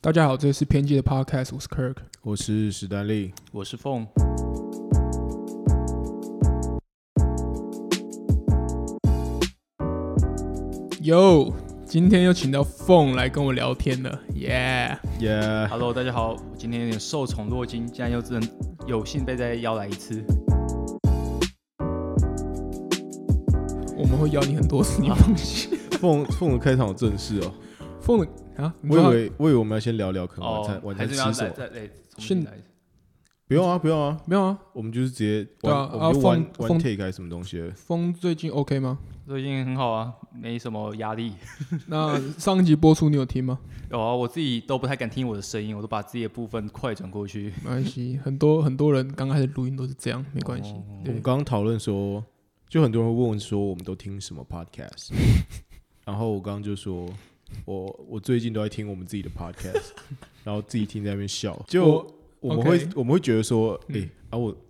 大家好，这是偏激的 Podcast， 我是 Kirk， 我是史丹利，我是 Fong。 Yo， 今天又请到 Fong 来跟我聊天了， Hello， 大家好，我今天有点受宠若惊，竟然又真有幸被再邀来一次。我们会邀你很多次，你放心。Fong 的开场好正式哦。Fong 的啊，我以为我们要先聊聊，可能晚餐吃什么？先不用啊，没有啊，我们就是直接玩 take 还是什么东西的。Fong 最近 OK 吗？最近很好啊，没什么压力。那上一集播出你有听吗？有啊，我自己都不太敢听我的声音，我都把自己的部分快转过去。没关系，很多人刚开始录音都是这样，没关系。我们刚刚讨论说，就很多人会问说我们都听什么 podcast， 然后我刚刚就说。我最近都在听我们自己的 podcast， 然后自己听在那边笑，就我们会觉得说，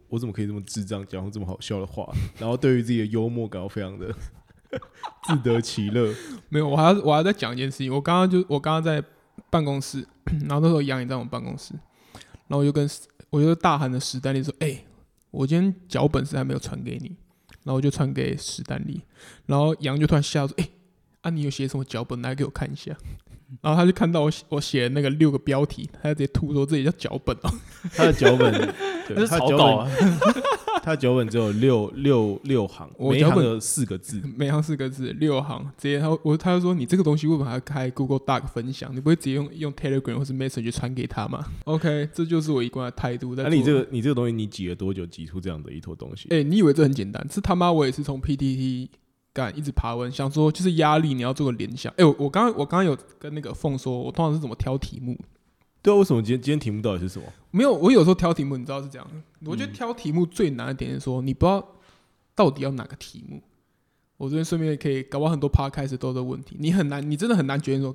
我怎么可以这么智障讲这么好笑的话？然后对于自己的幽默感非常的自得其乐。没有，我还要再讲一件事情。我刚刚在办公室，然后那时候杨也在我们办公室，然后我就大喊的史丹利说：“我今天脚本是还没有传给你。”然后我就传给史丹利，然后杨就突然吓说：“你有写什么脚本来给我看一下？”然后他就看到我写的那个6个标题，他就直接吐说这也叫脚本哦。他的脚本，那是草稿啊。他的脚本只有六行，每行有4个字，每行4个字，6行。直接他就说你这个东西为什么还要开 Google Doc 分享？你不会直接用 Telegram 或是 Messenger 传给他吗 ？OK， 这就是我一贯的态度。那你这个东西你挤了多久挤出这样的一坨东西？你以为这很简单？是他妈我也是从 PTT。一直爬文，想说就是压力，你要做个联想。我刚刚有跟那个凤说，我通常是怎么挑题目？对啊，为什么今天题目到底是什么？没有，我有时候挑题目，你知道是这样。我觉得挑题目最难的点是说，你不知道到底要哪个题目。我这边顺便可以搞不好很多 podcast 都有问题，你真的很难决定说，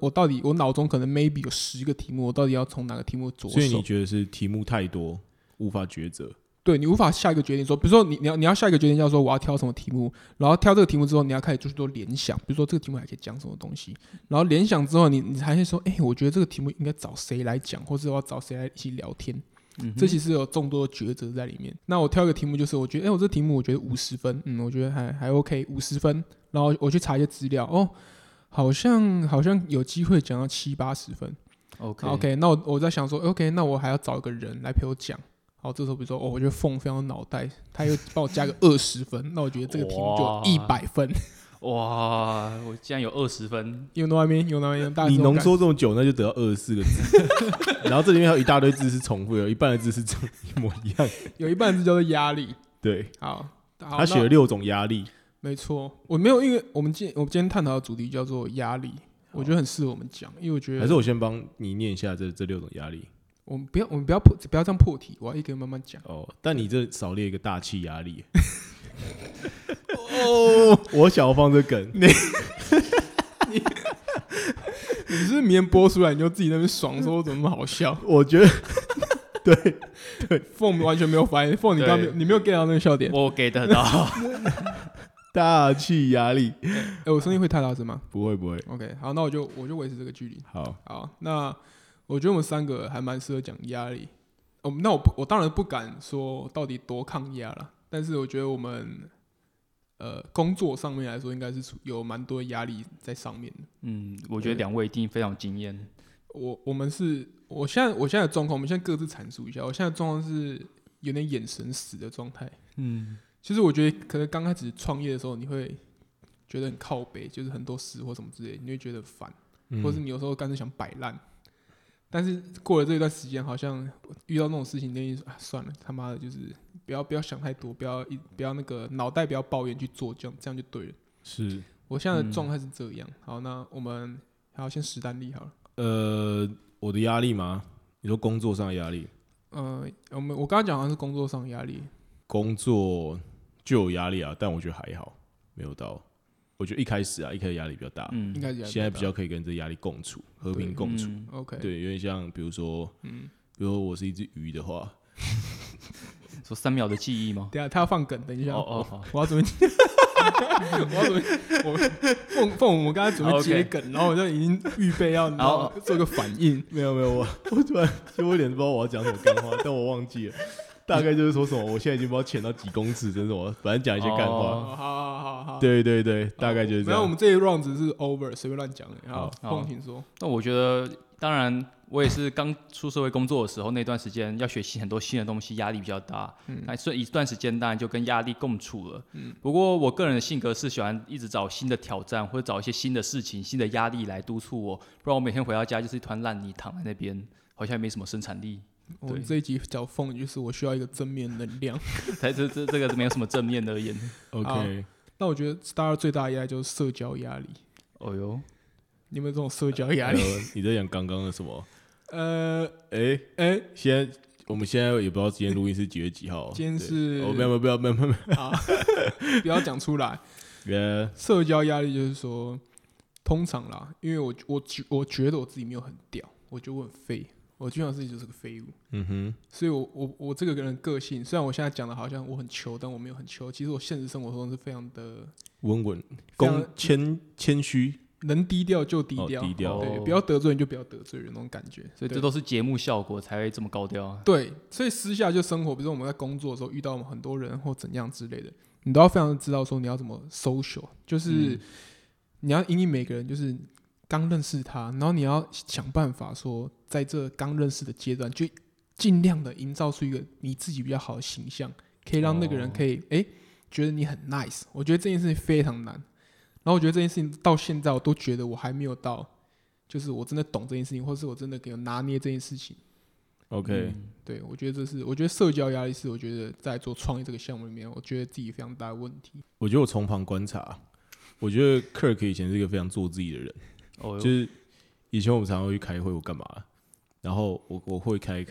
我到底我脑中可能 maybe 有10个题目，我到底要从哪个题目着手？所以你觉得是题目太多，无法抉择？对，你无法下一个决定说，比如说你要下一个决定要说我要挑什么题目，然后挑这个题目之后，你要开始就是多联想，比如说这个题目还可以讲什么东西，然后联想之后你还会说，我觉得这个题目应该找谁来讲，或者我要找谁来一起聊天，这其实有众多的抉择在里面。那我挑一个题目就是我觉得，我这题目我觉得50分，我觉得还 OK， 50分，然后我去查一些资料，好像有机会讲到70-80分。OK， 那我在想说 ，OK， 那我还要找一个人来陪我讲。好，这时候比如说，我觉得凤非常有脑袋，他又帮我加个20分，那我觉得这个题目就100分。哇，我竟然有20分！用到外面，用到外面，你浓缩这么久，那就得到24个字，然后这里面还有一大堆字是重复的，有一半的字是一模一样，有一半的字叫做压力。对，好他写了6种压力，没错，我没有，因为我们今天探讨的主题叫做压力，我觉得很适合我们讲，因为我觉得还是我先帮你念一下这6种压力。我们不要这样破题，我要一个慢慢讲。但你这少列一个大气压力。我想要放这梗。你是不是明天播出来你就自己在那边爽说怎么那么好笑？我觉得对，凤完全没有反应，凤你没有 get 到那个笑点，我 get 得到。大气压力。我声音会太大声吗？不会。OK， 好，那我就维持这个距离。好，那。我觉得我们3个还蛮适合讲压力。那我当然不敢说到底多抗压了，但是我觉得我们工作上面来说，应该是有蛮多压力在上面的。我觉得2位一定非常有经验。我现在的状况，我们现在各自阐述一下。我现在的状况是有点眼神死的状态。其实我觉得可能刚开始创业的时候，你会觉得很靠北，就是很多事或什么之类的，你会觉得烦，或是你有时候干脆想摆烂。但是过了这一段时间，好像遇到那种事情，你就算了，他妈的，就是不要想太多，不要那个脑袋不要抱怨去做，这样就对了。是，我现在的状态是这样。好，那我们还要先史丹利好了。我的压力吗？你说工作上的压力？我刚刚讲好像是工作上的压力。工作就有压力啊，但我觉得还好，没有到。我觉得一开始压力比较大，现在比较可以跟这压力共处，和平共处。OK， 对，有点像比如说，我是一只鱼的话，说3秒的记忆吗？等一下他要放梗，等一下，我要准备。我刚才准备接梗，然后我就已经预备要做个反应。没有没有，我突然其实我有点不知道我要讲什么干话，但我忘记了，大概就是说什么，我现在已经不知道潜到几公尺，真是我反正讲一些干话。好好好好，对对对，大概就是这样。然后我们这一 round 只是 over， 随便乱讲的。好，凤请说。那我觉得，当然。我也是刚出社会工作的时候，那段时间要学习很多新的东西，压力比较大。那所以一段时间当然就跟压力共处了。不过我个人的性格是喜欢一直找新的挑战，或者找一些新的事情、新的压力来督促我，不然我每天回到家就是一团烂泥，躺在那边，好像也没什么生产力。我这一集讲Fong就是我需要一个正面能量，这个没有什么正面而言。OK， 那我觉得大家最大的压力就是社交压力。哦哟，你们有这种社交压力？你在讲刚刚的什么？我们现在也不知道今天录音是几月几号。今天是没有好，不要讲出来。社交压力就是说，通常啦，因为我觉得我自己没有很屌，我觉得我很废，我经常自己就是个废物。嗯哼，所以我这个人的个性，虽然我现在讲的好像我很穷，但我没有很穷。其实我现实生活中是非常的稳稳、谦虚。能低调就低调，对，不要得罪人就不要得罪人那种感觉，所以这都是节目效果才会这么高调啊。对，所以私下就生活，比如说我们在工作的时候遇到很多人或怎样之类的，你都要非常知道说你要怎么 social， 就是你要因应每个人，就是刚认识他，然后你要想办法说，在这刚认识的阶段，就尽量的营造出一个你自己比较好的形象，可以让那个人可以觉得你很 nice。我觉得这件事情非常难。然后我觉得这件事情到现在我都觉得我还没有到，就是我真的懂这件事情，或是我真的有拿捏这件事情。OK，对，我觉得这是，我觉得社交压力是我觉得在做创业这个项目里面，我觉得自己非常大的问题。我觉得我从旁观察，我觉得 Kirk 以前是一个非常做自己的人，就是以前我们常常会去开会，我干嘛？然后我会开，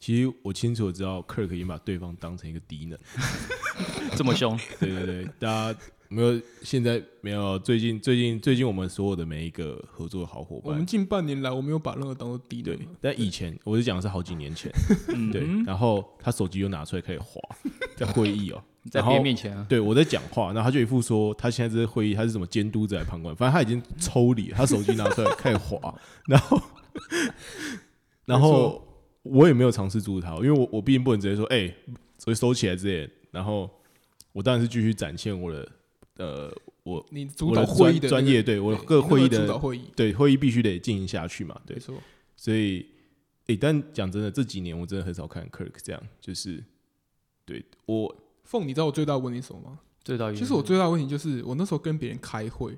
其实我清楚的知道 Kirk 已经把对方当成一个敌人，这么凶？对对对，大家。没有，现在没有。最近，我们所有的每一个合作的好伙伴，我们近半年来，我没有把任何当做敌人。对，但以前我是讲的是好几年前，对。然后他手机又拿出来开始滑，在会议哦，在别人面前啊。对，我在讲话，然后他就一副说他现在这会议他是怎么监督着来旁观，反正他已经抽离，他手机拿出来开始滑，然后我也没有尝试阻止他，因为我毕竟不能直接说所以收起来之类的。然后我当然是继续展现我的。你主导会议的专业，对我各会议的对会议必须得进行下去嘛，对，所以但讲真的，这几年我真的很少看 Kirk 这样，就是对我Fong，你知道我最大的问题是什么吗？最大其实我最大的问题就是我那时候跟别人开会，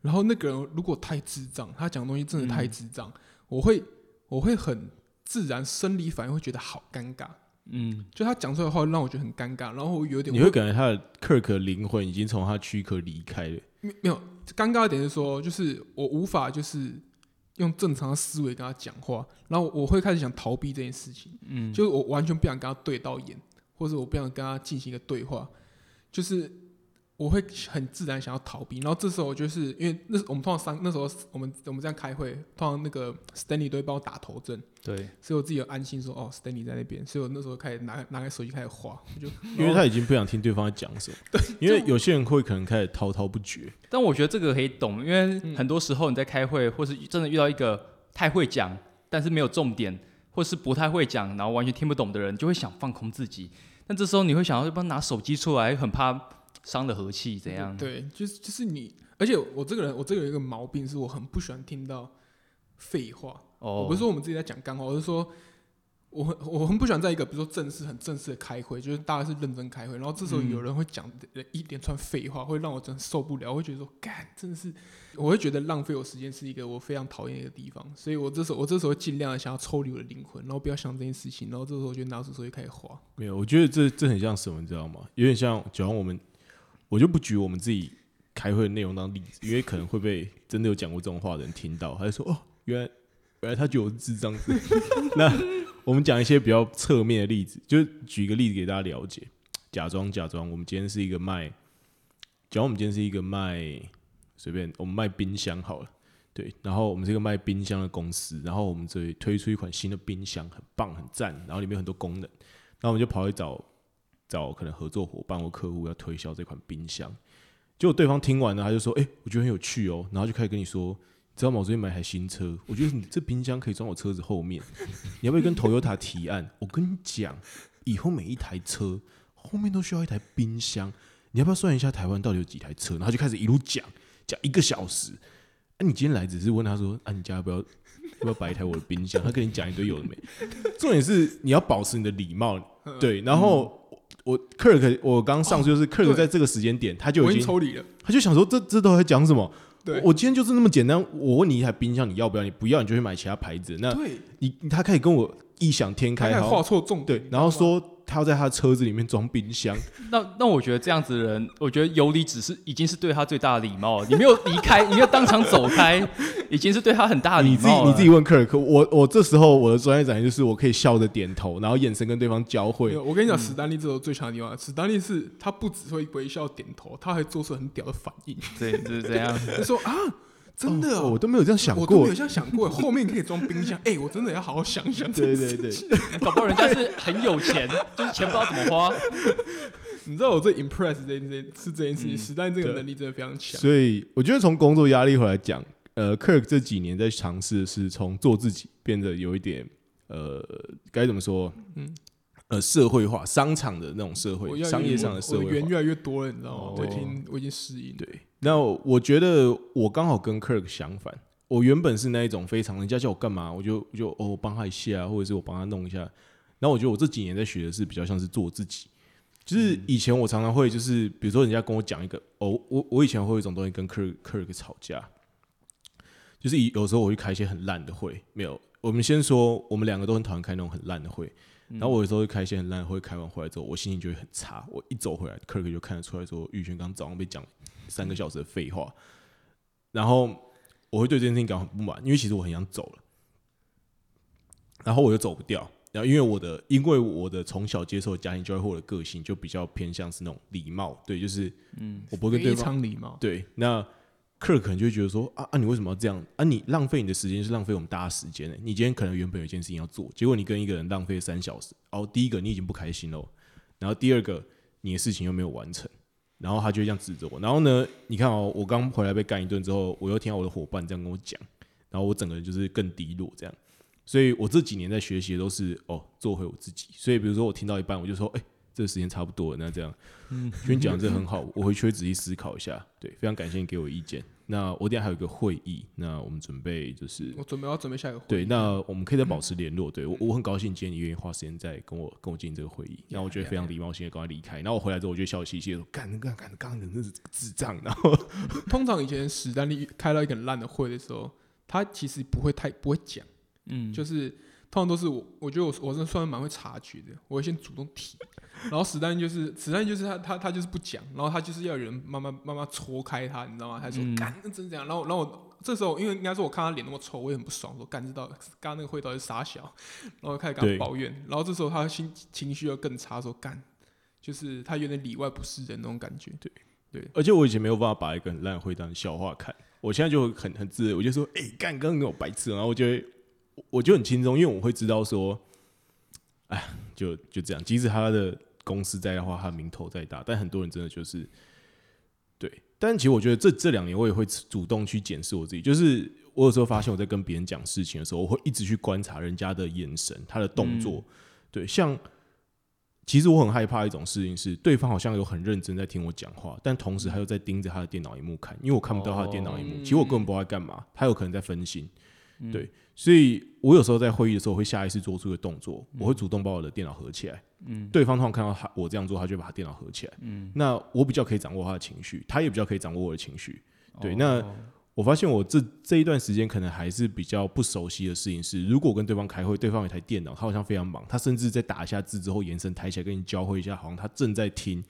然后那个人如果太智障，他讲的东西真的太智障，我会很自然生理反应会觉得好尴尬。就他讲出来的话让我觉得很尴尬，然后有点你会感觉他的 Kirk 灵魂已经从他躯壳离开了。没有，尴尬的点是说，就是我无法就是用正常的思维跟他讲话，然后我会开始想逃避这件事情。就是我完全不想跟他对到眼，或者我不想跟他进行一个对话，就是我会很自然想要逃避。然后这时候我就是因为我们通常那时候我们这样开会，通常那个 Stanley 都会帮我打头阵，对，所以我自己有安心说Stanley 在那边，所以我那时候开始拿开手机开始滑，因为他已经不想听对方在讲什么，对，因为有些人会可能开始滔滔不绝。但我觉得这个可以懂，因为很多时候你在开会，或是真的遇到一个太会讲但是没有重点，或是不太会讲然后完全听不懂的人，就会想放空自己，但这时候你会想要帮他拿手机出来，很怕。伤的和气怎样？对，就是你，而且我这个人有一个毛病，是我很不喜欢听到废话。我不是说我们自己在讲干话，我是说我很不喜欢在一个比如说很正式的开会，就是大家是认真开会，然后这时候有人会讲一连串废话，会让我真的受不了，我会觉得说干，真的是，我会觉得浪费我时间是一个我非常讨厌的一个地方，所以我这时候尽量想要抽离我的灵魂，然后不要想这件事情，然后这时候我就拿出手机开始滑。没有，我觉得这很像什么，你知道吗？有点像，假如我就不举我们自己开会的内容当例子，因为可能会被真的有讲过这种话的人听到，他就说原来他觉得我是智障子。那我们讲一些比较侧面的例子，就举一个例子给大家了解。假装，我们今天是一个卖，假如我们今天是一个卖，随便我们卖冰箱好了，对，然后我们是一个卖冰箱的公司，然后我们这里推出一款新的冰箱，很棒很赞，然后里面有很多功能，然后我们就跑去找可能合作伙伴或客户要推销这款冰箱，结果对方听完了，他就说：“哎、欸，我觉得很有趣哦。”然后就开始跟你说：“你知道吗？我最近买台新车，我觉得你这冰箱可以装我车子后面，你要不要跟 Toyota 提案？我跟你讲，以后每一台车后面都需要一台冰箱，你要不要算一下台湾到底有几台车？”然后就开始一路讲，讲1个小时。啊、你今天来只是问他说：“啊，你家要不要摆一台我的冰箱？”他跟你讲一堆有的没。重点是你要保持你的礼貌，对。然后Kirk， 我刚上述就是 Kirk 在这个时间点，他就已经抽离了，他就想说这都在讲什么？我今天就是那么简单，我问你一台冰箱，你要不要？你不要，你就去买其他牌子。那他可以跟我异想天开，他画错重点，对，然后说他要在他车子里面装冰箱。那我觉得这样子的人，我觉得有理只是已经是对他最大的礼貌了。你没有离开，你没有当场走开，已经是对他很大的礼貌了。你自己问 Kirk， 我这时候我的专业展现就是我可以笑着点头，然后眼神跟对方交汇。我跟你讲，史丹利这时候最强的地方，史丹利是他不只会微笑点头，他还做出很屌的反应。对，就是这样。他说啊。真的、哦，我都没有这样想过，我都没有这样想过，后面可以装冰箱。哎、欸，我真的要好好想想。对对对，搞不好人家是很有钱，就是钱不知道怎么花。你知道我最 impress 是这件事情，史丹这个能力真的非常强。所以我觉得从工作压力回来讲，Kirk 这几年在尝试的是从做自己变得有一点该怎么说？社会化，商场的那种社会，商业上的社会化，我的源越来越多了，你知道吗？哦、我已经适应。对。那我觉得我刚好跟 Kirk 相反，我原本是那一种非常人家叫我干嘛，我就哦帮他一下，或者是我帮他弄一下。然后我觉得我这几年在学的是比较像是做自己，就是以前我常常会就是比如说人家跟我讲一个哦，我以前会有一种东西跟 Kirk 吵架，就是有时候我会开一些很烂的会，没有，我们先说我们两个都很讨厌开那种很烂的会，然后我有时候会开一些很烂的会，开完回来之后我心情就会很差，我一走回来 Kirk 就看得出来说玉轩刚早上被讲3个小时的废话，然后我会对这件事情感到很不满，因为其实我很想走了，然后我又走不掉，然后因为我的从小接受的家庭教育或者个性就比较偏向是那种礼貌，对，就是我不会跟对方非常礼貌，对，那 Kirk 可能就会觉得说啊你为什么要这样啊？你浪费你的时间是浪费我们大家时间、欸、你今天可能原本有一件事情要做，结果你跟一个人浪费3小时，然后第一个你已经不开心了，然后第二个你的事情又没有完成。然后他就会这样指着我，然后呢，你看哦，我刚回来被干一顿之后，我又听到我的伙伴这样跟我讲，然后我整个人就是更低落这样。所以我这几年在学习的都是哦，做回我自己。所以比如说我听到一半，我就说，哎，这个时间差不多了，那这样，跟你讲这很好，我回去会仔细思考一下。对，非常感谢你给我意见。那我等一下还有一个会议，那我们准备就是我准备下一个会议。对，那我们可以再保持联络。对我很高兴今天你愿意花时间再跟我进行这个会议。那我觉得非常礼貌性的赶快离开。然后我回来之后我就笑嘻嘻的说：“干，刚刚人真是智障。”然后通常以前史丹利开到一个很烂的会的时候，他其实不会讲，就是通常都是我觉得我真的算蛮会察觉的，我会先主动提，然后史丹利就是他就是不讲，然后他就是要有人慢慢戳开他，你知道吗？他说干，那真这样。然后我这时候因为应该说我看他脸那么臭，我也很不爽，说干，知道刚刚那个会到底是傻小，然后开始跟他抱怨，然后这时候他情绪又更差，说干，就是他有点里外不是人那种感觉。对，而且我以前没有办法把一个很烂的会当笑话看，我现在就很自，我就说哎干，刚刚有白痴，然后我就很轻松，因为我会知道说，哎，就这样，即使他的。公司在的话，他名头再大，但很多人真的就是对。但其实我觉得这2年我也会主动去检视我自己，就是我有时候发现我在跟别人讲事情的时候，我会一直去观察人家的眼神、他的动作。对，像其实我很害怕一种事情是，对方好像有很认真在听我讲话，但同时他又在盯着他的电脑萤幕看，因为我看不到他的电脑萤幕，其实我根本不知道他干嘛，他有可能在分心。对，所以我有时候在会议的时候会下意识做出的动作，我会主动把我的电脑合起来。对方通常看到我这样做，他就把他电脑合起来。那我比较可以掌握他的情绪，他也比较可以掌握我的情绪。对，那我发现我这一段时间可能还是比较不熟悉的事情是，如果我跟对方开会，对方有台电脑，他好像非常忙，他甚至在打一下字之后，眼神抬起来跟你交汇一下，好像他正在听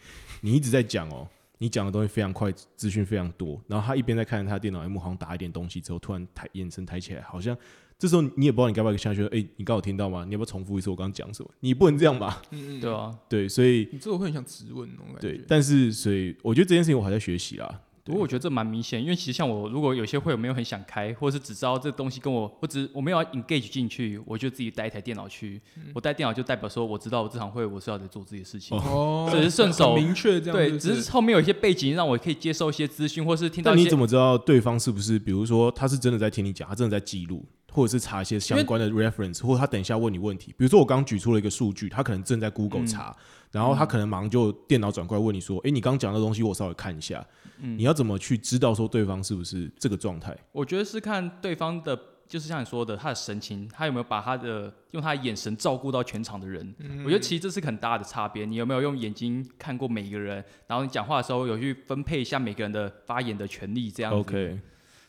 你一直在讲哦。你讲的东西非常快，资讯非常多，然后他一边在看着他的电脑屏幕，好像打一点东西之后，突然眼神抬起来，好像这时候你也不知道你该不该下去。哎，你刚好听到吗？你要不要重复一次我刚刚讲什么？你不能这样吧？对啊，对，所以你这我会很想质问那种感觉。对，但是所以我觉得这件事情我还在学习啦。不过我觉得这蛮明显，因为其实像我如果有些会我没有很想开，或是只知道这东西跟我不知我没有要 engage 进去，我就自己带一台电脑去，我带电脑就代表说我知道我这场会我是要在做自己的事情，哦，只是顺手明确这样，对，只是后面有一些背景让我可以接受一些资讯，或是听到一些。但你怎么知道对方是不是，比如说他是真的在听你讲，他真的在记录？或者是查一些相关的 reference， 或者他等一下问你问题，比如说我刚举出了一个数据，他可能正在 Google 查，然后他可能马上就电脑转过来问你说，欸，你刚讲的东西我稍微看一下，你要怎么去知道说对方是不是这个状态？我觉得是看对方的，就是像你说的，他的神情，他有没有把他的用他的眼神照顾到全场的人，我觉得其实这是很大的差别。你有没有用眼睛看过每一个人，然后你讲话的时候有去分配一下每个人的发言的权利，这样子。Okay。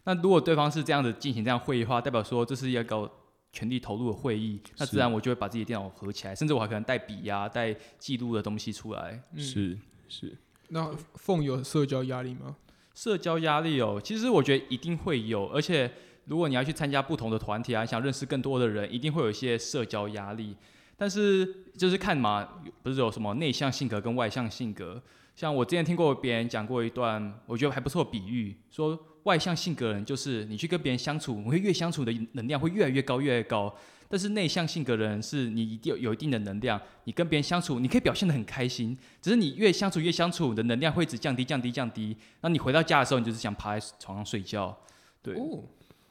那如果对方是这样子进行这样会议的话，代表说这是一个全力投入的会议，那自然我就会把自己的电脑合起来，甚至我还可能带笔啊、带记录的东西出来。是是。那Fong有社交压力吗？社交压力哦，其实我觉得一定会有，而且如果你要去参加不同的团体啊，想认识更多的人，一定会有一些社交压力。但是就是看嘛，不是有什么内向性格跟外向性格？像我之前听过别人讲过一段，我觉得还不错的比喻，说外向性格的人就是你去跟别人相处，你会越相处的能量会越来越高，越来越高。但是内向性格的人是你有一定的能量，你跟别人相处，你可以表现得很开心，只是你越相处，你的能量会一直降低。那你回到家的时候，你就是想趴在床上睡觉。对，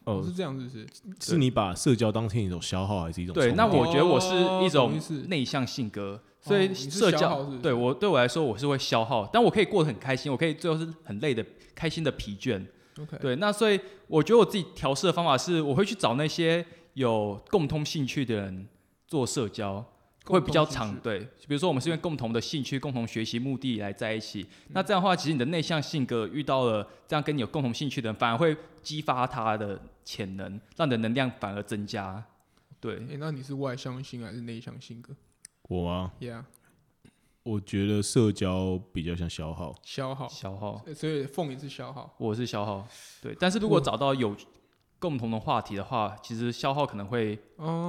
哦，是这样，是不是？是你把社交当成一种消耗，还是一种冲动？对，那我觉得我是一种内向性格。所以社交，哦，对我来说我是会消耗，但我可以过得很开心，我可以最后是很累的、开心的、疲倦。Okay。 对，那所以我觉得我自己调试的方法是，我会去找那些有共通兴趣的人做社交，会比较长。对，比如说我们是因为共同的兴趣、共同学习目的来在一起，那这样的话，其实你的内向性格遇到了这样跟你有共同兴趣的人，反而会激发他的潜能，让你的能量反而增加。对，欸，那你是外向性还是内向性格？我吗？ Yeah， 我觉得社交比较像消耗，所以Fong也是消耗，我是消耗，对。但是如果找到有共同的话题的话，其实消耗可能会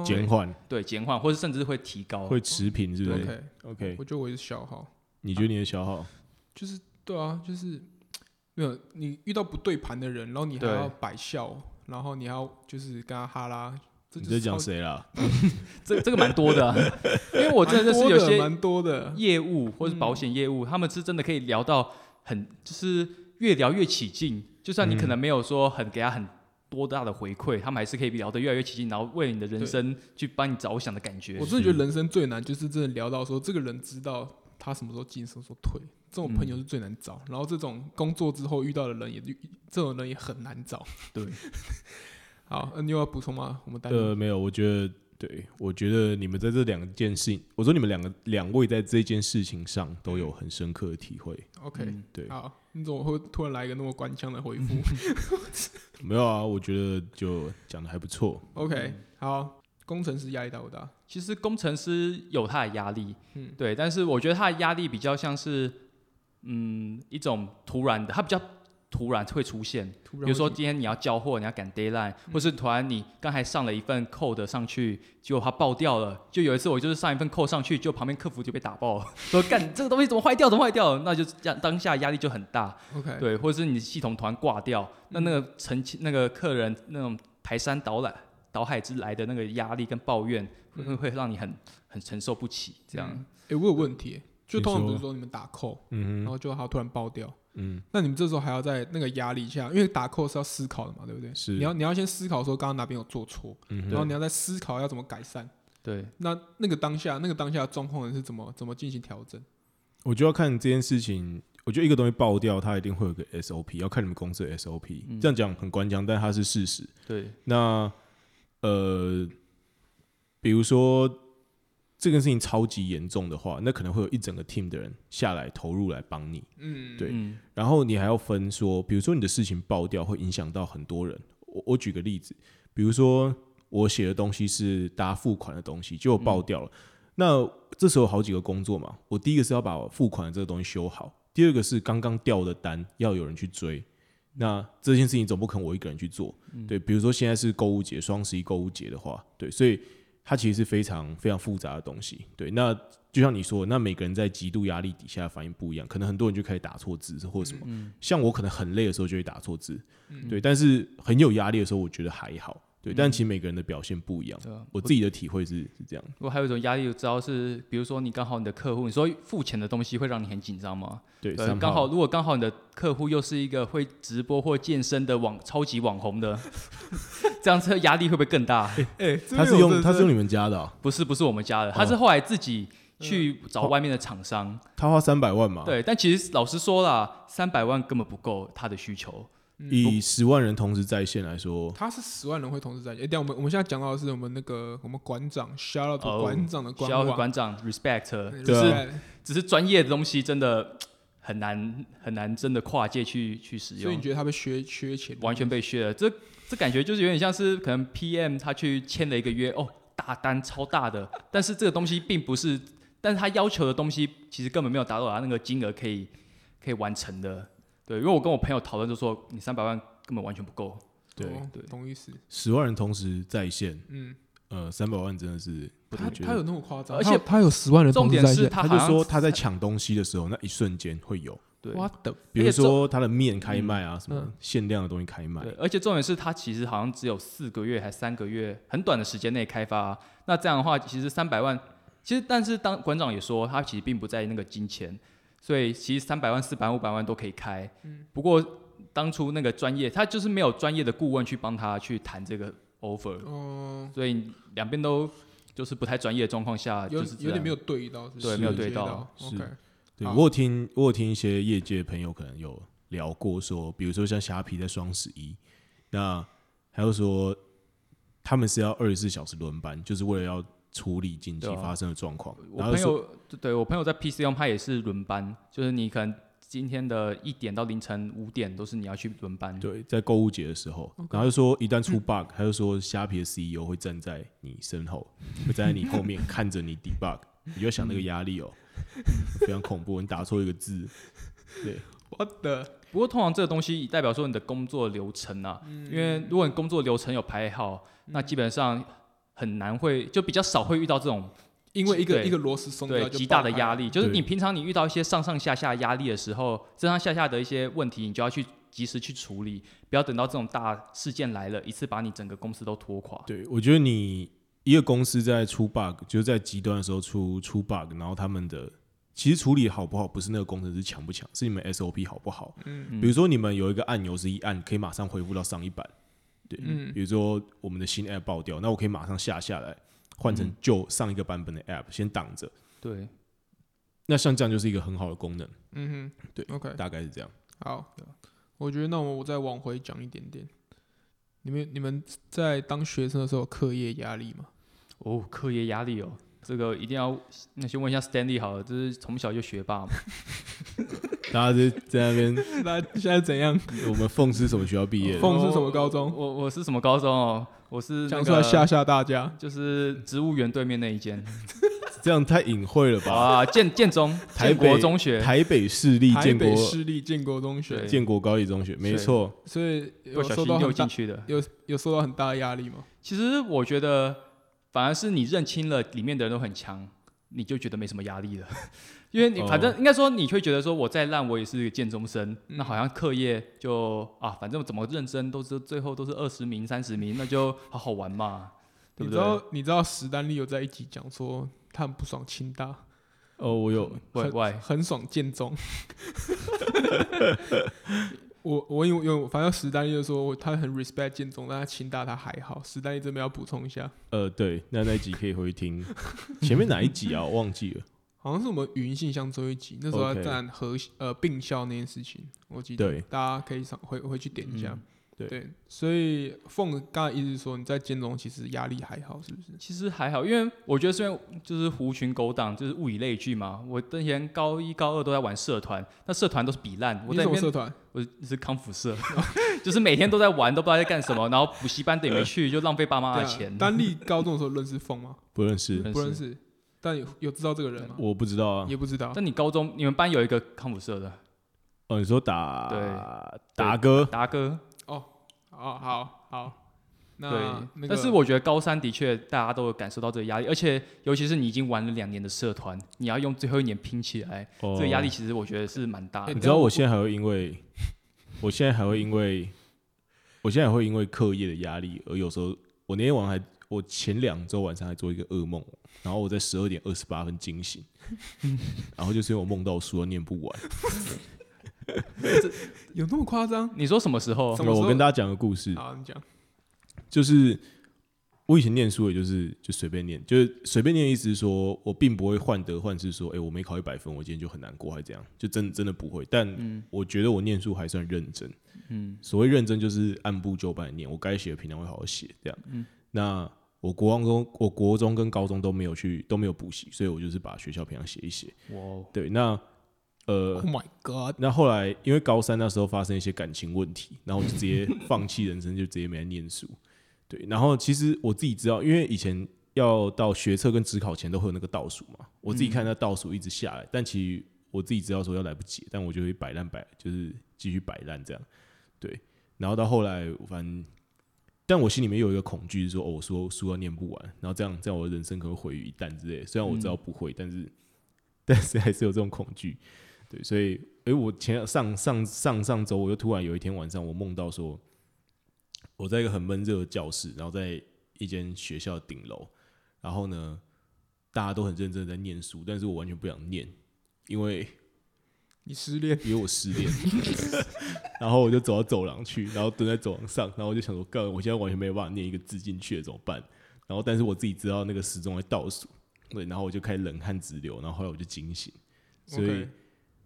减缓，对，减缓，或者甚至会提高，会持平，是不是？ OK， 我觉得我也是消耗。你觉得你的消耗？就是对啊，就是没有你遇到不对盘的人，然后你还要摆笑，然后你还要就是跟他哈拉。你在讲谁啦？这个蛮多的，啊，因为我真的是有些业务或是保险业务，他们是真的可以聊到很，就是越聊越起劲，就算你可能没有说很给他很多大的回馈，他们还是可以聊得越来越起劲，然后为你的人生去帮你着想的感觉。我真的觉得人生最难就是真的聊到说这个人知道他什么时候进，什么时候退，这种朋友是最难找，然后这种工作之后遇到的人也这种人也很难找。对。好，你有要补充吗？我们没有，我觉得，对，我觉得你们在这两件事情，我说你们两位在这件事情上都有很深刻的体会。OK，对，好，你怎么会突然来一个那么官腔的回复？没有啊，我觉得就讲的还不错。OK，好。工程师压力大不大？其实工程师有他的压力，对，但是我觉得他的压力比较像是，一种突然的，他比较。突然会出现，比如说今天你要交货，你要赶 deadline，或是突然你刚才上了一份 code 上去，结果它爆掉了。就有一次我就是上一份 code 上去，就旁边客服就被打爆了，说干这个东西怎么坏掉了，那就当下压力就很大。Okay。 对，或者是你系统突然挂掉，那个客人那种排山倒海之来的那个压力跟抱怨，会让你很承受不起这样。我有问题，就通常比如说你们打 code，然后就它突然爆掉。那你们这时候还要在那个压力下，因为打code是要思考的嘛，对不对？是，你要先思考说刚刚哪边有做错，然后你要再思考要怎么改善。对，那个当下的状况是怎么进行调整？我就要看这件事情。我觉得一个东西爆掉，它一定会有个 SOP， 要看你们公司的 SOP。这样讲很官腔，但它是事实。对，那比如说。这件事情超级严重的话，那可能会有一整个 team 的人下来投入来帮你，对。然后你还要分说，比如说你的事情爆掉会影响到很多人。我举个例子，比如说我写的东西是大家付款的东西，结果爆掉了。那这时候好几个工作嘛，我第一个是要把付款的这个东西修好，第二个是刚刚掉的单要有人去追。那这件事情总不可能我一个人去做，对。比如说现在是购物节，双11购物节的话，对，所以。它其实是非常非常复杂的东西。对，那就像你说，那每个人在极度压力底下反应不一样，可能很多人就开始打错字或者什么。像我可能很累的时候就会打错字，对，但是很有压力的时候，我觉得还好。对，但其实每个人的表现不一样。我自己的体会是这样。我还有一种压力，我知道是，比如说你刚好你的客户，你说付钱的东西会让你很紧张吗？对，刚好如果刚好你的客户又是一个会直播或健身的超级网红的，这样子压力会不会更大？他是用你们家的啊？不是我们家的，他是后来自己去找外面的厂商。他花300万嘛？对，但其实老实说啦，300万根本不够他的需求。以10万人同时在线来说，他是10万人会同时在线。等一下我们现在讲到的是我们那个我们馆长 shout out 馆长的官网， shout out 馆长 respect， 只是专业的东西真的很难真的跨界去使用。所以你觉得他被削钱？完全被削了。这感觉就是有点像是可能 PM 他去签了一个约，哦，大单超大的，但是这个东西并不是，但是他要求的东西其实根本没有达到他那个金额可以完成的。对，因为我跟我朋友讨论就说，你300万根本完全不够。对，懂意思。10万人同时在线，300万真的是他有那么夸张？而且他有10万人同时在线。重点是他就说他在抢东西的时候，那一瞬间会有。对，比如说他的面开卖啊，什么限量的东西开卖。对，而且重点是他其实好像只有4个月还3个月，很短的时间内开发啊。那这样的话，其实300万，其实但是当馆长也说，他其实并不在意那个金钱。所以其实300万、400万、500万都可以开，不过当初那个专业他就是没有专业的顾问去帮他去谈这个 offer，所以两边都就是不太专业的状况下，就是有点没有对到，对，没有对到。是，对，我有听一些业界朋友可能有聊过说，比如说像虾皮在双11，那还有说他们是要24小时轮班，就是为了要处理紧急发生的状况。我朋友在 PC 用，他也是轮班，就是你可能今天的1点到凌晨5点都是你要去轮班。对，在购物节的时候，然后就说一旦出 bug，他就说虾皮的 CEO 会站在你身后，会站在你后面看着你 debug， 你就想那个压力哦，非常恐怖。你打错一个字，对，我的。不过通常这个东西代表说你的工作流程啊，因为如果你工作流程有排好，那基本上很难会，就比较少会遇到这种，因为一个螺丝松掉，极大的压力。就是你平常你遇到一些上上下下压力的时候，上上下下的一些问题，你就要去及时去处理，不要等到这种大事件来了，一次把你整个公司都拖垮。对，我觉得你一个公司在出 bug， 就是在极端的时候出 bug， 然后他们的其实处理好不好，不是那个工程师强不强，是你们 SOP 好不好。比如说你们有一个按钮是一按可以马上恢复到上一版。比如说我们的新 App 爆掉，那我可以马上下来换成旧上一个版本的 App，先挡着。对，那像这样就是一个很好的功能。对， OK， 大概是这样。好，我觉得那我再往回讲一点点。你们在当学生的时候有课业压力吗？哦，课业压力哦，这个一定要那先问一下 Stanley 好了，这是从小就学霸嘛？大家就在那边，那现在怎样？我们Fong是什么学校毕业的？Fong是什么高中？我是什么高中哦？我是想出来吓大家，就是植物园对面那一间。这样太隐晦了吧？啊，建中，建国中学，台北市立建国中学，建国高级中学，没错。所以有受到很大有受到很大的压力吗？其实我觉得，反而是你认清了里面的人都很强，你就觉得没什么压力了。因为你反正应该说，你会觉得说我再烂，我也是个建中生，那好像课业就反正怎么认真都是最后都是20名、30名，那就好好玩嘛，对不对？你知道史丹利有在一集讲说他很不爽清大，我有很爽建中，我因为反正史丹利就说他很 respect 建中，但他清大他还好。史丹利这边要补充一下，对，那一集可以回听，前面哪一集啊？我忘记了。好像是我们语音信箱最后一集，那时候在谈并校那件事情，我记得。对，大家可以回去点一下。对，所以Fong刚才一直说你在建中其实压力还好，是不是？其实还好，因为我觉得虽然就是狐群狗党，就是物以类聚嘛。我之前高1、高2都在玩社团，那社团都是比烂。我在那边，你什么社团？我是康复社，就是每天都在玩，都不知道在干什么。然后补习班也没去，就浪费爸妈的钱。丹立高中的时候认识Fong吗？不认识。但有知道这个人吗？我不知道啊，也不知道。但你们班有一个康复社的，你说达哥，达哥，哦，好，那但是我觉得高三的确大家都有感受到这个压力，而且尤其是你已经玩了2年的社团，你要用最后1年拼起来，这个压力其实我觉得是蛮大的。你知道我现在还会因为课业的压力，而有时候我那天晚上还，我前2周晚上还做一个噩梦，然后我在12:28惊醒，然后就是因为我梦到书都念不完。有那么夸张？你说什么时候？我跟大家讲个故事。好，你讲。就是我以前念书，也就随便念，就是随便念，意思是说我并不会患得患失，说我没考100分，我今天就很难过，还这样，就真的不会。但我觉得我念书还算认真。所谓认真就是按部就班的念，我该写的平常会好好写，这样。那我国中跟高中都没有补习，所以我就是把学校平常写一写。Wow. 对，那Oh my God！ 那后来因为高三那时候发生一些感情问题，然后我就直接放弃人生，就直接没来念书。对，然后其实我自己知道，因为以前要到学测跟指考前都会有那个倒数嘛，我自己看那倒数一直下来，但其实我自己知道说要来不及，但我就会摆烂，就是继续摆烂这样。对，然后到后来反正。但我心里面有一个恐惧，是说，我说书要念不完，然后这样我的人生可能会毁于一旦之类的。虽然我知道不会，但是还是有这种恐惧。对，所以，我上周，我就突然有一天晚上，我梦到说，我在一个很闷热的教室，然后在一间学校的顶楼，然后呢，大家都很认真的在念书，但是我完全不想念，因为。你失恋？因为我失恋，然后我就走到走廊去，然后蹲在走廊上，然后我就想说，干，我现在完全没有办法念一个字进去了，怎么办？然后，但是我自己知道那个时钟在倒数，对，然后我就开始冷汗直流，然后后来我就惊醒。所以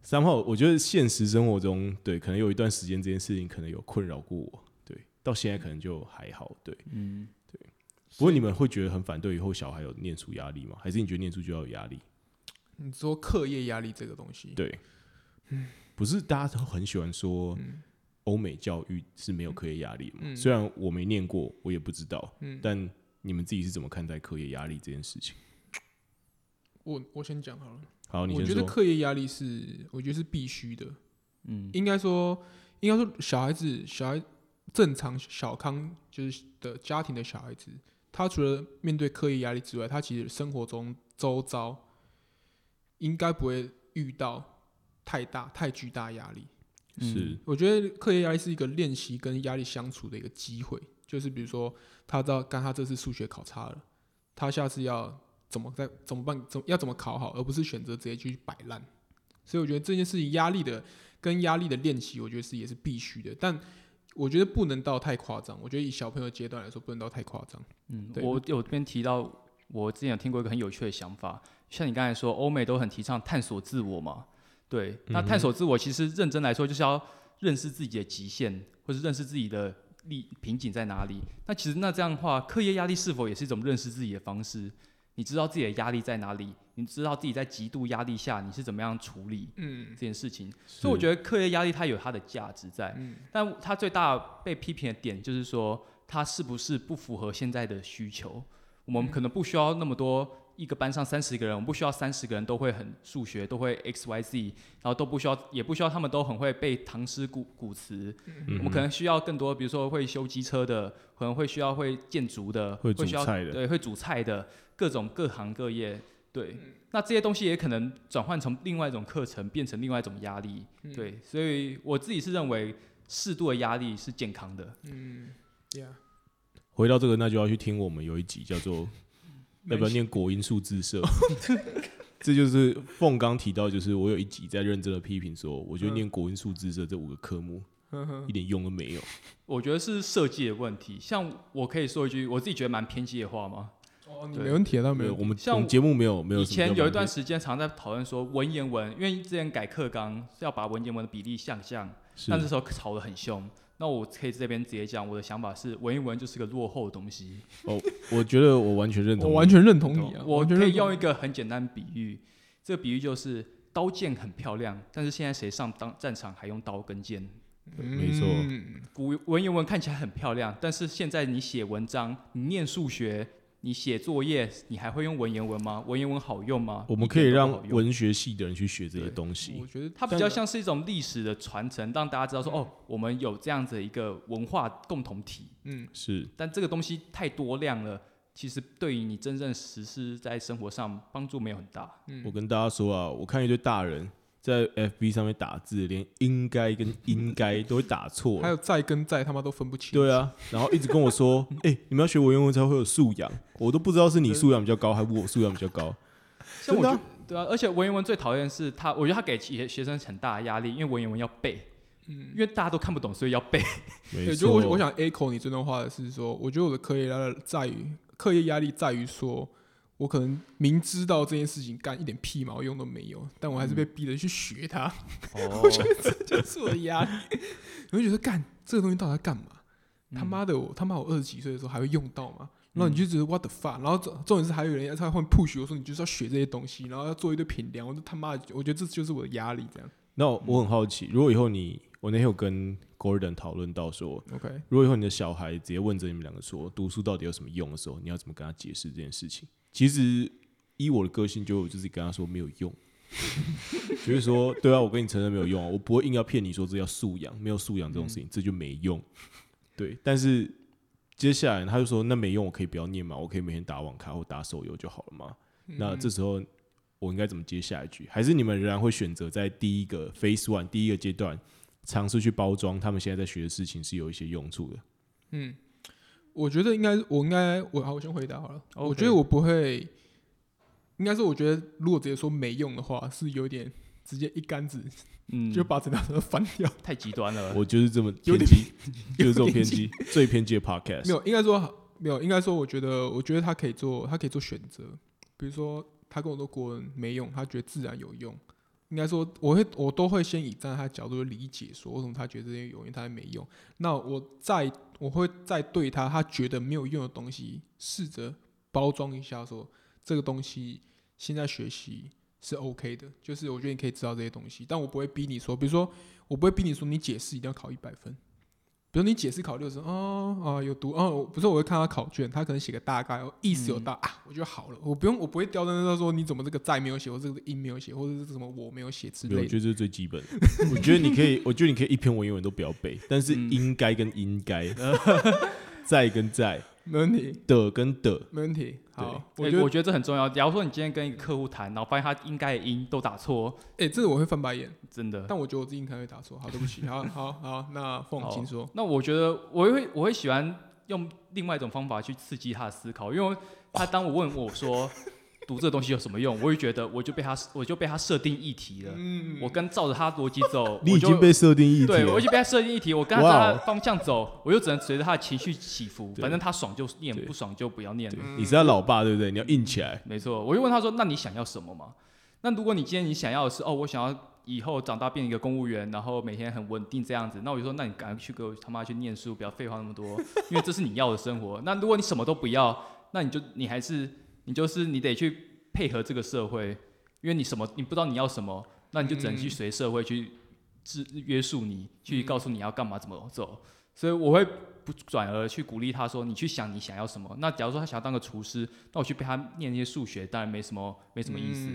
，somehow，我觉得现实生活中，对，可能有一段时间这件事情可能有困扰过我，对，到现在可能就还好，对，对。不过你们会觉得很反对以后小孩有念书压力吗？还是你觉得念书就要有压力？你说课业压力这个东西，对。不是大家都很喜欢说欧美教育是没有课业压力嘛？虽然我没念过，我也不知道。但你们自己是怎么看待课业压力这件事情？我先讲好了。好，你先说。我觉得课业压力是，我觉得是必须的。应该说，小孩正常小康就是的家庭的小孩子，他除了面对课业压力之外，他其实生活中周遭应该不会遇到。太巨大压力，是我觉得课业压力是一个练习跟压力相处的一个机会，就是比如说他知道干他这次数学考差了，他下次要怎么考好，而不是选择直接去摆烂。所以我觉得这件事情压力的练习，我觉得也是必须的，但我觉得不能到太夸张。我觉得以小朋友阶段来说，不能到太夸张。我有这边提到，我之前有听过一个很有趣的想法，像你刚才说，欧美都很提倡探索自我嘛。对，那探索自我其实认真来说，就是要认识自己的极限，或是认识自己的瓶颈在哪里。那其实那这样的话，课业压力是否也是一种认识自己的方式？你知道自己的压力在哪里？你知道自己在极度压力下你是怎么样处理这件事情？所以我觉得课业压力它有它的价值在，但它最大被批评的点就是说，它是不是不符合现在的需求？我们可能不需要那么多。一个班上30个人，我们不需要30个人都会很数学，都会 XYZ， 然后也不需要他们都很会背唐诗古词。我们可能需要更多，比如说会修机车的，可能会需要会建筑的，会煮菜的，对，会煮菜的，各种各行各业。对，那这些东西也可能转换成另外一种课程，变成另外一种压力。对，所以我自己是认为适度的压力是健康的。回到这个，那就要去听我们有一集叫做。要不要念国音数字社？这就是Fong刚提到，就是我有一集在认真的批评说，我觉得念国音数字社这5个科目一点用都没有。我觉得是设计的问题。像我可以说一句我自己觉得蛮偏激的话吗？哦，你没问题，那没有。我们节目没有。以前有一段时间常在讨论说文言文，因为之前改课纲是要把文言文的比例下降，但这时候吵得很凶。那我可以这边直接讲，我的想法是文言文就是个落后的东西。我觉得我完全认同你，我完全认同你啊！我可以用一个很简单的比喻，这个比喻就是刀剑很漂亮，但是现在谁上战场还用刀跟剑？没错，古文言文看起来很漂亮，但是现在你写文章、你念数学、你写作业你还会用文言文吗？文言文好用吗？我们可以让文学系的人去学这些东西，我觉得它比较像是一种历史的传承，让大家知道说哦，我们有这样子一个文化共同体。嗯，是。但这个东西太多量了，其实对于你真正实施在生活上帮助没有很大。嗯，我跟大家说啊，我看一堆大人在 FB 上面打字，连应该跟应该都会打错，还有在跟在他妈都分不清。对啊，然后一直跟我说，你们要学文言文才会有素养，我都不知道是你素养比较高，还是我素养比较高。像我觉得，对啊，而且文言文最讨厌的是他，我觉得他给学生很大的压力，因为文言文要背，因为大家都看不懂，所以要背。没错。我想 echo 你这段话的是说，我觉得我的课业压力在于说。我可能明知道这件事情干一点屁毛用都没有，但我还是被逼着去学它。我觉得这就是我的压力。我就觉得干这个东西到底在干嘛？他妈的我20几岁的时候还会用到吗？然后你就觉得 what the fuck。然后重点是还有人在换 push 我说你就是要学这些东西，然后要做一堆评量。我就他妈的，我觉得这就是我的压力。这样。那我很好奇，如果以后我那天有跟 Gordon 讨论到说 ，OK， 如果以后你的小孩直接问着你们两个说读书到底有什么用的时候，你要怎么跟他解释这件事情？其实依我的个性，就我就是跟他说没有用，就是说对啊，我跟你承认没有用啊，我不会硬要骗你说这叫素养，没有素养这种事情，这就没用。对，但是接下来他就说那没用，我可以不要念嘛，我可以每天打网咖或打手游就好了嘛。那这时候我应该怎么接下一句？还是你们仍然会选择在第一个 Phase One 第一个阶段尝试去包装他们现在在学的事情是有一些用处的？嗯。我觉得我先回答好了。Okay. 我觉得我不会，应该是我觉得如果直接说没用的话，是有点直接一竿子，就把整条船翻掉，太极端了。我就是这么偏激，就是这种偏激，最偏激的 podcast。没有，应该说，我觉得他可以做选择，比如说他跟我说国文没用，他觉得自然有用。应该说我都会先以站在他的角度理解说为什么他觉得这些有用，他没用。那我会再对他觉得没有用的东西试着包装一下说这个东西现在学习是 OK 的，就是我觉得你可以知道这些东西，但我不会逼你说，比如说我不会逼你说你解释一定要考100分，比如你解释考60分，有读不是，我会看他考卷，他可能写个大概，意思有我觉得好了，我不会刁难他说你怎么这个在没有写，或者这个因没有写，或者是什么我没有写之类的。我觉得这是最基本的。我觉得你可以一篇文言文都不要背，但是应该跟应该，在跟在，没问题，的跟的，没问题。好，我觉得这很重要。假如说你今天跟一个客户谈，然后发现他应该的音都打错，这个我会翻白眼，真的。但我觉得我自己应该会打错。好，对不起。好，那Fong请说。那我觉得我会喜欢用另外一种方法去刺激他的思考，因为他当我问我说读这东西有什么用，我会觉得我就被他设定议题了。我跟照着他逻辑走，你已经被设定议题了。对，我已经被他设定议题，我跟他照他的方向走，我就只能随着他的情绪起伏。反正他爽就念，不爽就不要念了。你是他老爸对不对？你要硬起来。没错，我就问他说：“那你想要什么吗？”那如果你今天想要的是我想要以后长大变一个公务员，然后每天很稳定这样子，那我就说：“那你赶快去给我他妈去念书，不要废话那么多，因为这是你要的生活。”那如果你什么都不要，那你你得去配合这个社会，因为你不知道你要什么，那你就只能去随社会去约束你，去告诉你要干嘛怎么走。所以我会转而去鼓励他说：“你去想你想要什么。”那假如说他想要当个厨师，那我去陪他念一些数学，当然没什么意思。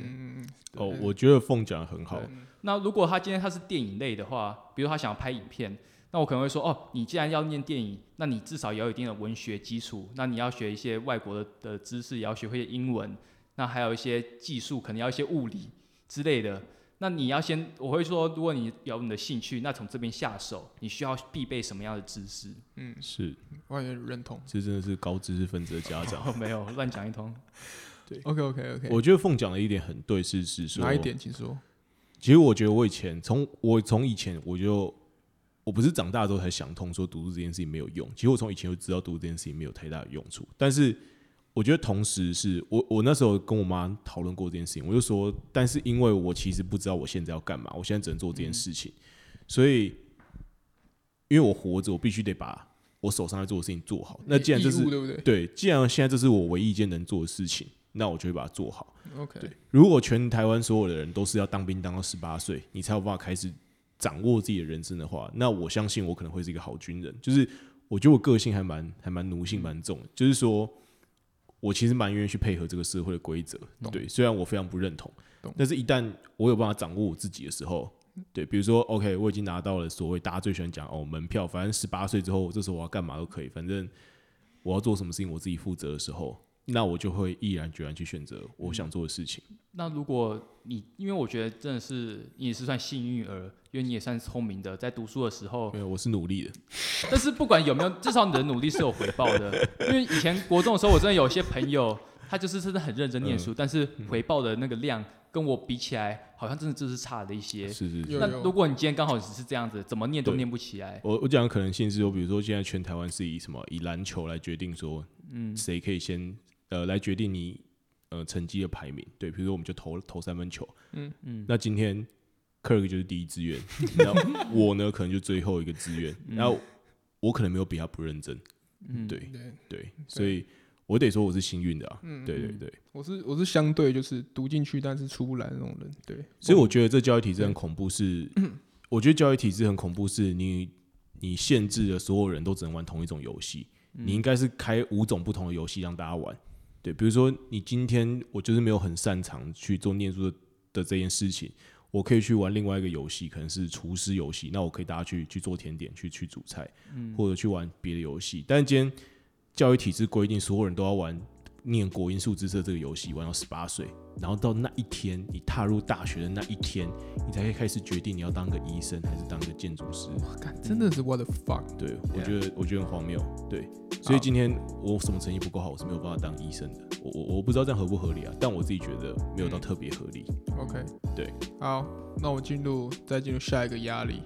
我觉得Fong讲得很好。那如果他今天他是电影类的话，比如他想要拍影片。那我可能会说你既然要念电影，那你至少也要有一定的文学基础，那你要学一些外国的知识，也要学会英文，那还有一些技术，可能要一些物理之类的。那你要先，我会说，如果你有你的兴趣，那从这边下手，你需要必备什么样的知识？是，我也认同。这真的是高知识分子的家长。没有乱讲一通。对 ，OK。我觉得Fong讲的一点很对，是说哪一点？请说。其实我觉得我不是长大之后才想通说读书这件事情没有用，其实我从以前就知道读书这件事情没有太大的用处。但是我觉得同时是我那时候跟我妈讨论过这件事情，我就说，但是因为我其实不知道我现在要干嘛，我现在只能做这件事情，所以因为我活着，我必须得把我手上在做的事情做好。那既然这是义务，对不对？对，既然现在这是我唯一一件能做的事情，那我就会把它做好。OK， 对。如果全台湾所有的人都是要当兵当到18岁，你才有办法开始掌握自己的人生的话，那我相信我可能会是一个好军人。就是我觉得我个性还蛮奴性蛮重的，就是说我其实蛮愿意去配合这个社会的规则，对，虽然我非常不认同，但是一旦我有办法掌握我自己的时候，对，比如说 OK 我已经拿到了所谓大家最喜欢讲哦门票，反正18岁之后这时候我要干嘛都可以，反正我要做什么事情我自己负责的时候，那我就会毅然决然去选择我想做的事情。那如果你，因为我觉得真的是你也是算幸运儿，因为你也算是聪明的，在读书的时候，没有，我是努力的，但是不管有没有，至少你的努力是有回报的。因为以前国中的时候，我真的有些朋友，他就是真的很认真念书，但是回报的那个量跟我比起来，好像真的就是差了一些。是是是。那如果你今天刚好只是这样子，怎么念都念不起来。我讲的可能性是说，比如说现在全台湾是以什么以篮球来决定说，谁可以先。来决定你成绩的排名，对，比如说我们就投三分球，那今天 Kirk 就是第一志愿，然后我呢可能就最后一个志愿，然后我可能没有比他不认真，对对，所以我得说我是幸运的啊，对对对，我是相对就是读进去但是出不来的那种人，对，所以我觉得这教育体制很恐怖是，我觉得教育体制很恐怖是你限制了所有人都只能玩同一种游戏，你应该是开5种不同的游戏让大家玩。对，比如说你今天我就是没有很擅长去做念书的这件事情，我可以去玩另外一个游戏，可能是厨师游戏，那我可以大家去做甜点，去煮菜，或者去玩别的游戏。但今天教育体制规定所有人都要玩念国英数自社这个游戏，玩到18岁，然后到那一天你踏入大学的那一天，你才可以开始决定你要当个医生还是当个建筑师。哇，干，真的是 what the fuck？ 对，我觉得很荒谬。对，所以今天我什么成绩不够好，我是没有办法当医生的。我不知道这样合不合理啊，但我自己觉得没有到特别合理。OK， 对，好，那我再进入下一个压力。